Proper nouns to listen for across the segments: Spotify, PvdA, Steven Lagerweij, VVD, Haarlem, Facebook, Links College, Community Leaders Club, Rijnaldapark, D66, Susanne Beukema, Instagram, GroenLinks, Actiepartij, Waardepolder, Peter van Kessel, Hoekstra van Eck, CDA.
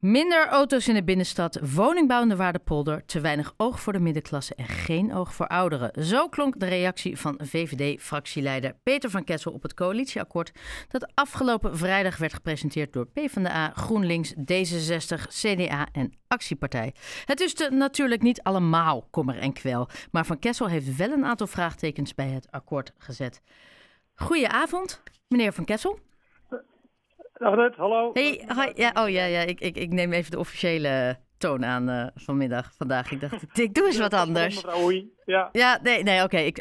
Minder auto's in de binnenstad, woningbouw in de Waardepolder, te weinig oog voor de middenklasse en geen oog voor ouderen. Zo klonk de reactie van VVD-fractieleider Peter van Kessel op het coalitieakkoord dat afgelopen vrijdag werd gepresenteerd door PvdA, GroenLinks, D66, CDA en Actiepartij. Het is natuurlijk niet allemaal kommer en kwel, maar Van Kessel heeft wel een aantal vraagtekens bij het akkoord gezet. Goedenavond, meneer Van Kessel. Dag Ruud, hallo. Hey, hi, ja, ik neem even de officiële toon aan vandaag. Ik dacht, ik doe eens wat anders. Ja,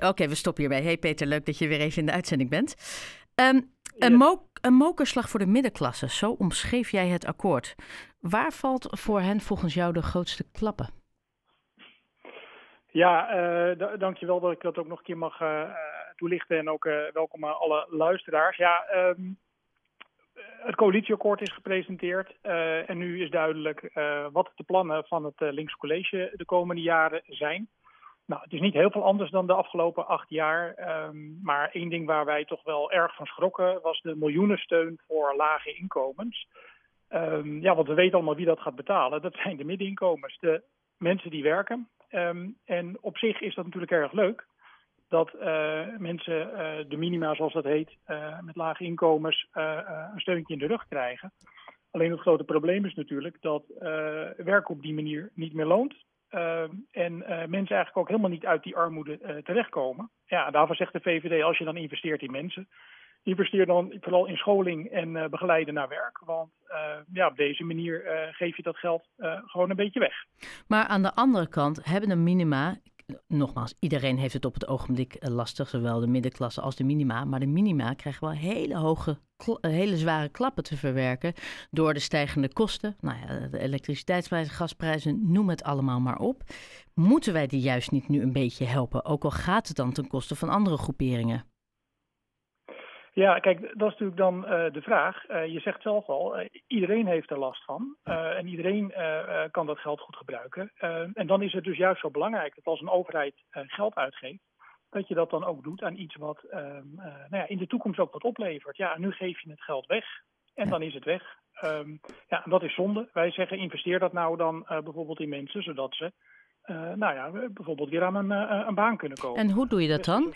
oké, we stoppen hierbij. Hey Peter, leuk dat je weer even in de uitzending bent. Een mokerslag voor de middenklasse, zo omschreef jij het akkoord. Waar valt voor hen volgens jou de grootste klappen? Ja, dankjewel dat ik dat ook nog een keer mag toelichten en ook welkom aan alle luisteraars. Ja, het coalitieakkoord is gepresenteerd en nu is duidelijk wat de plannen van het Links College de komende jaren zijn. Nou, het is niet heel veel anders dan de afgelopen 8 jaar. Maar één ding waar wij toch wel erg van schrokken was de miljoenensteun voor lage inkomens. Want we weten allemaal wie dat gaat betalen. Dat zijn de middeninkomens, de mensen die werken. En op zich is dat natuurlijk erg leuk. Dat mensen de minima, zoals dat heet, met lage inkomens een steuntje in de rug krijgen. Alleen het grote probleem is natuurlijk dat werk op die manier niet meer loont. En mensen eigenlijk ook helemaal niet uit die armoede terechtkomen. Ja, daarvan zegt de VVD, als je dan investeert in mensen, investeer dan vooral in scholing en begeleiden naar werk. Want op deze manier geef je dat geld gewoon een beetje weg. Maar aan de andere kant hebben de minima... Nogmaals, iedereen heeft het op het ogenblik lastig, zowel de middenklasse als de minima. Maar de minima krijgen wel hele zware klappen te verwerken door de stijgende kosten. Nou ja, de elektriciteitsprijzen, gasprijzen, noem het allemaal maar op. Moeten wij die juist niet nu een beetje helpen, ook al gaat het dan ten koste van andere groeperingen? Ja, kijk, dat is natuurlijk dan de vraag. Je zegt zelf al, iedereen heeft er last van. En iedereen kan dat geld goed gebruiken. En dan is het dus juist zo belangrijk dat als een overheid geld uitgeeft, dat je dat dan ook doet aan iets wat in de toekomst ook wat oplevert. Ja, nu geef je het geld weg en dan is het weg. En dat is zonde. Wij zeggen, investeer dat nou dan bijvoorbeeld in mensen, zodat ze bijvoorbeeld weer aan een baan kunnen komen. En hoe doe je dat dan?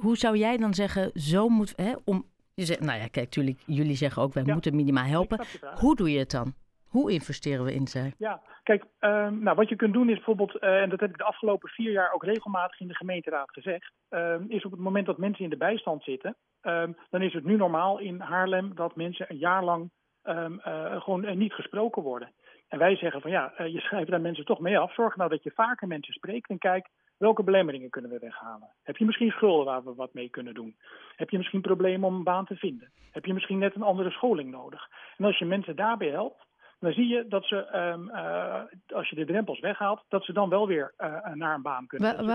Hoe zou jij dan zeggen, zo moet... Hè, jullie zeggen ook, wij moeten minimaal helpen. Hoe doe je het dan? Hoe investeren we in zij? Ja, kijk, wat je kunt doen is bijvoorbeeld... en dat heb ik de afgelopen 4 jaar ook regelmatig in de gemeenteraad gezegd... is op het moment dat mensen in de bijstand zitten... dan is het nu normaal in Haarlem dat mensen een jaar lang gewoon niet gesproken worden... En wij zeggen van je schrijft daar mensen toch mee af. Zorg nou dat je vaker mensen spreekt en kijkt welke belemmeringen kunnen we weghalen. Heb je misschien schulden waar we wat mee kunnen doen? Heb je misschien problemen om een baan te vinden? Heb je misschien net een andere scholing nodig? En als je mensen daarbij helpt, dan zie je dat ze, als je de drempels weghaalt, dat ze dan wel weer naar een baan kunnen.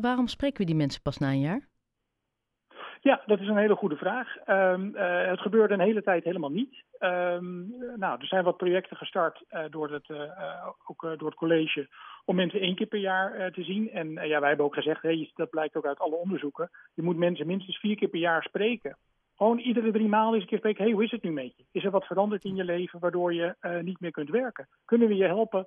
Waarom spreken we die mensen pas na een jaar? Ja, dat is een hele goede vraag. Het gebeurde een hele tijd helemaal niet. Er zijn wat projecten gestart door het college om mensen 1 keer per jaar te zien. En wij hebben ook gezegd, dat blijkt ook uit alle onderzoeken, je moet mensen minstens 4 keer per jaar spreken. Gewoon iedere 3 maal eens een keer spreken, hoe is het nu met je? Is er wat veranderd in je leven waardoor je niet meer kunt werken? Kunnen we je helpen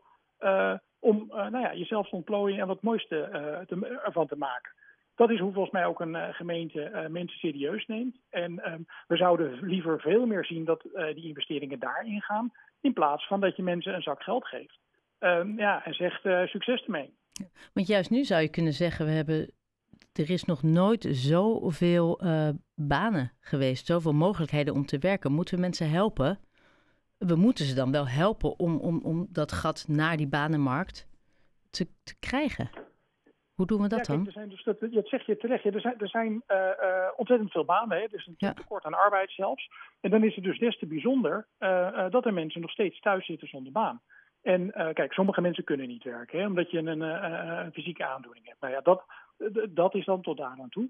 om jezelf te ontplooien en wat moois ervan te maken? Dat is hoe volgens mij ook een gemeente mensen serieus neemt. En we zouden liever veel meer zien dat die investeringen daarin gaan... in plaats van dat je mensen een zak geld geeft. En zegt succes ermee. Want juist nu zou je kunnen zeggen... er is nog nooit zoveel banen geweest, zoveel mogelijkheden om te werken. Moeten we mensen helpen? We moeten ze dan wel helpen om dat gat naar die banenmarkt te krijgen. Hoe doen we dat dan? Dat zeg je terecht. Er zijn ontzettend veel banen. Hè? Er is een tekort aan arbeid zelfs. En dan is het dus des te bijzonder dat er mensen nog steeds thuis zitten zonder baan. En sommige mensen kunnen niet werken, hè, omdat je een fysieke aandoening hebt. Nou ja, dat is dan tot daar aan toe.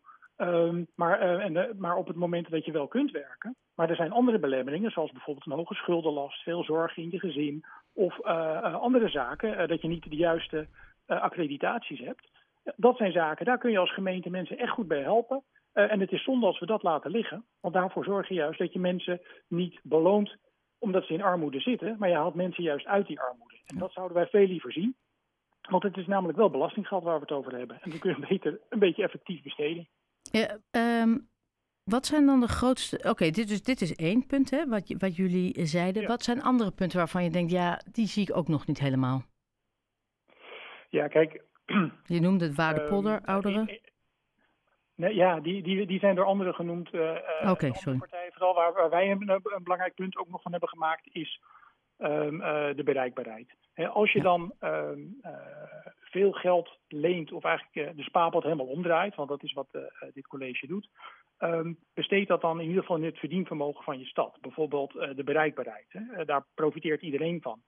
Maar op het moment dat je wel kunt werken... maar er zijn andere belemmeringen, zoals bijvoorbeeld een hoge schuldenlast... veel zorg in je gezin of andere zaken... dat je niet de juiste accreditaties hebt... Dat zijn zaken, daar kun je als gemeente mensen echt goed bij helpen. En het is zonde als we dat laten liggen. Want daarvoor zorg je juist dat je mensen niet beloont omdat ze in armoede zitten. Maar je haalt mensen juist uit die armoede. En dat zouden wij veel liever zien. Want het is namelijk wel belastinggeld waar we het over hebben. En we kunnen beter een beetje effectief besteden. Ja, wat zijn dan de grootste... Oké, dit is één punt hè, wat jullie zeiden. Ja. Wat zijn andere punten waarvan je denkt... ja, die zie ik ook nog niet helemaal? Ja, kijk... Je noemde het Waardepolder, ouderen. Nee, ja, die zijn door anderen genoemd. Oké, sorry. Partijen, vooral waar wij een belangrijk punt ook nog van hebben gemaakt... is de bereikbaarheid. He, als je dan veel geld leent of eigenlijk de spaarpot helemaal omdraait... want dat is wat dit college doet... besteed dat dan in ieder geval in het verdienvermogen van je stad. Bijvoorbeeld de bereikbaarheid. Hè? Daar profiteert iedereen van.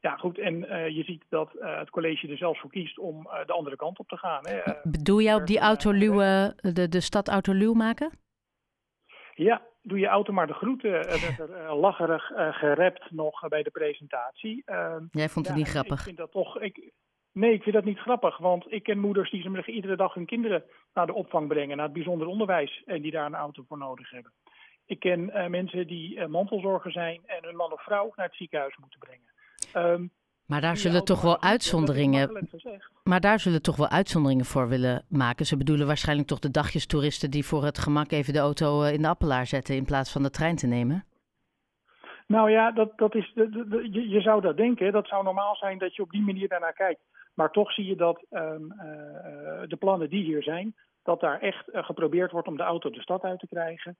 Ja, goed. En je ziet dat het college er zelfs voor kiest om de andere kant op te gaan. Hè? Doe jij op die autoluwe, de stad autoluw maken? Ja, doe je auto maar de groeten. Werd er lacherig gerept nog bij de presentatie. Jij vond het niet grappig? Ik vind dat toch... Nee, ik vind dat niet grappig, want ik ken moeders die ze iedere dag hun kinderen naar de opvang brengen, naar het bijzonder onderwijs en die daar een auto voor nodig hebben. Ik ken mensen die mantelzorger zijn en hun man of vrouw naar het ziekenhuis moeten brengen. Maar daar zullen toch wel uitzonderingen. Maar daar zullen toch wel uitzonderingen voor willen maken. Ze bedoelen waarschijnlijk toch de dagjestoeristen die voor het gemak even de auto in de appelaar zetten in plaats van de trein te nemen. Nou ja, dat is. Je zou dat denken. Dat zou normaal zijn dat je op die manier daarnaar kijkt. Maar toch zie je dat de plannen die hier zijn... dat daar echt geprobeerd wordt om de auto de stad uit te krijgen.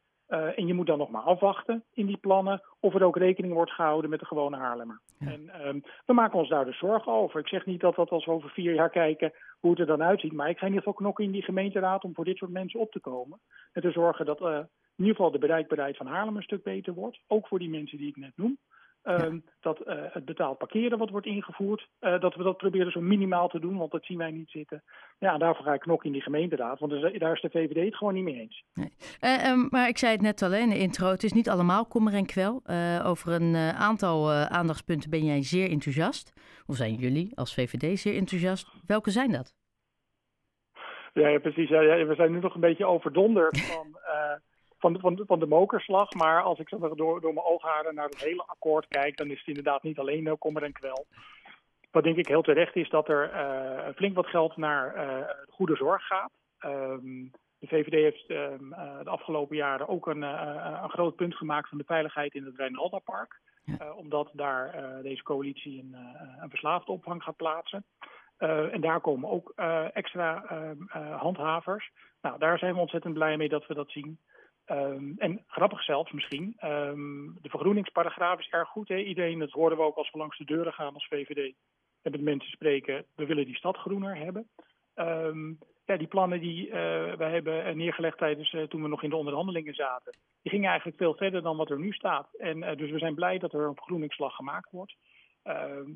En je moet dan nog maar afwachten in die plannen... of er ook rekening wordt gehouden met de gewone Haarlemmer. Ja. En we maken ons daar dus zorgen over. Ik zeg niet dat als we over 4 jaar kijken hoe het er dan uitziet... maar ik ga in ieder geval knokken in die gemeenteraad... om voor dit soort mensen op te komen. En te zorgen dat in ieder geval de bereikbaarheid van Haarlem een stuk beter wordt. Ook voor die mensen die ik net noem. Dat het betaald parkeren wat wordt ingevoerd, dat we dat proberen zo minimaal te doen, want dat zien wij niet zitten. Ja, en daarvoor ga ik knokken in die gemeenteraad, want daar is de VVD het gewoon niet mee eens. Nee. Maar ik zei het net al in de intro, het is niet allemaal kommer en kwel. Over een aantal aandachtspunten ben jij zeer enthousiast, of zijn jullie als VVD zeer enthousiast. Welke zijn dat? Ja, precies. Ja, we zijn nu nog een beetje overdonderd van... Van de mokerslag, maar als ik door mijn oogharen naar het hele akkoord kijk... dan is het inderdaad niet alleen kommer en kwel. Wat denk ik heel terecht is dat er flink wat geld naar goede zorg gaat. De VVD heeft de afgelopen jaren ook een groot punt gemaakt... van de veiligheid in het Rijnaldapark. Omdat daar deze coalitie een verslaafde opvang gaat plaatsen. En daar komen ook extra handhavers. Nou, daar zijn we ontzettend blij mee dat we dat zien... en grappig zelfs misschien, de vergroeningsparagraaf is erg goed. Hè? Iedereen, dat horen we ook als we langs de deuren gaan als VVD. En met mensen spreken, we willen die stad groener hebben. Die plannen die wij hebben neergelegd tijdens toen we nog in de onderhandelingen zaten... die gingen eigenlijk veel verder dan wat er nu staat. En dus we zijn blij dat er een vergroeningsslag gemaakt wordt.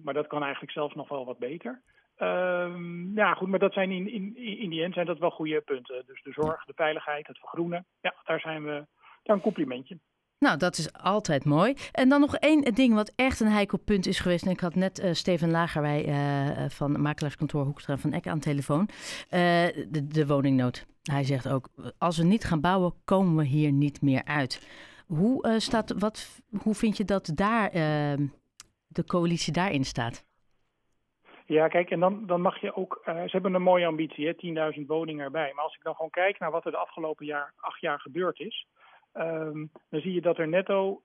Maar dat kan eigenlijk zelfs nog wel wat beter. Goed, maar dat zijn in die end zijn dat wel goede punten. Dus de zorg, de veiligheid, het vergroenen. Ja, daar zijn we. Daar een complimentje. Nou, dat is altijd mooi. En dan nog één ding wat echt een heikel punt is geweest. En ik had net Steven Lagerweij van makelaarskantoor Hoekstra van Eck aan de telefoon. De woningnood. Hij zegt ook, als we niet gaan bouwen, komen we hier niet meer uit. Hoe vind je dat daar de coalitie daarin staat? Ja, kijk, en dan mag je ook... ze hebben een mooie ambitie, hè, 10.000 woningen erbij. Maar als ik dan gewoon kijk naar wat er de afgelopen 8 jaar gebeurd is... dan zie je dat er netto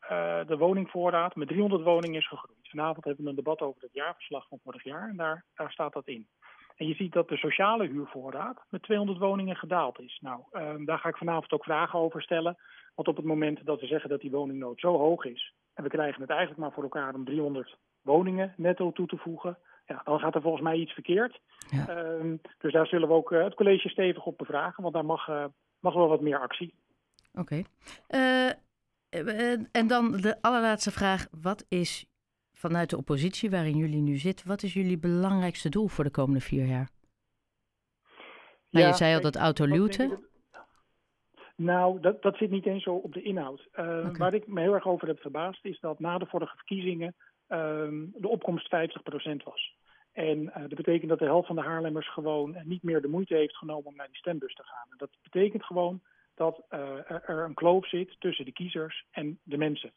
de woningvoorraad met 300 woningen is gegroeid. Vanavond hebben we een debat over het jaarverslag van vorig jaar en daar staat dat in. En je ziet dat de sociale huurvoorraad met 200 woningen gedaald is. Nou, daar ga ik vanavond ook vragen over stellen. Want op het moment dat we zeggen dat die woningnood zo hoog is... en we krijgen het eigenlijk maar voor elkaar om 300 woningen netto toe te voegen... Ja, dan gaat er volgens mij iets verkeerd. Ja. Dus daar zullen we ook het college stevig op bevragen, want daar mag wel wat meer actie. Oké. En dan de allerlaatste vraag. Wat is vanuit de oppositie waarin jullie nu zitten, wat is jullie belangrijkste doel voor de komende 4 jaar? Nou, je zei al dat autoluwte. Nou, dat zit niet eens zo op de inhoud. Waar ik me heel erg over heb verbaasd is dat na de vorige verkiezingen de opkomst 50% was. En dat betekent dat de helft van de Haarlemmers gewoon niet meer de moeite heeft genomen om naar die stembus te gaan. En dat betekent gewoon dat er een kloof zit tussen de kiezers en de mensen.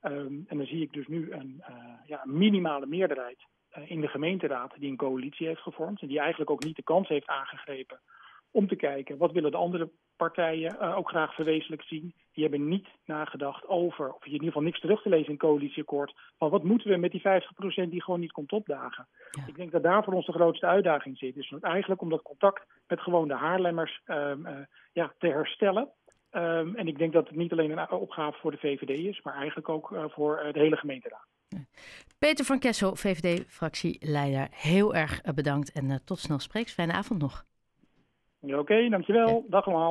En dan zie ik dus nu een minimale meerderheid in de gemeenteraad die een coalitie heeft gevormd en die eigenlijk ook niet de kans heeft aangegrepen om te kijken wat willen de andere partijen ook graag verwezenlijk zien. Die hebben niet nagedacht over, of in ieder geval niks terug te lezen in het coalitieakkoord, van wat moeten we met die 50% die gewoon niet komt opdagen. Ja. Ik denk dat daar voor ons de grootste uitdaging zit. Dus eigenlijk om dat contact met gewoon de Haarlemmers te herstellen. En ik denk dat het niet alleen een opgave voor de VVD is, maar eigenlijk ook voor de hele gemeenteraad. Peter van Kessel, VVD-fractieleider, heel erg bedankt en tot snel spreeks. Fijne avond nog. Oké, dankjewel. Ja. Dag allemaal.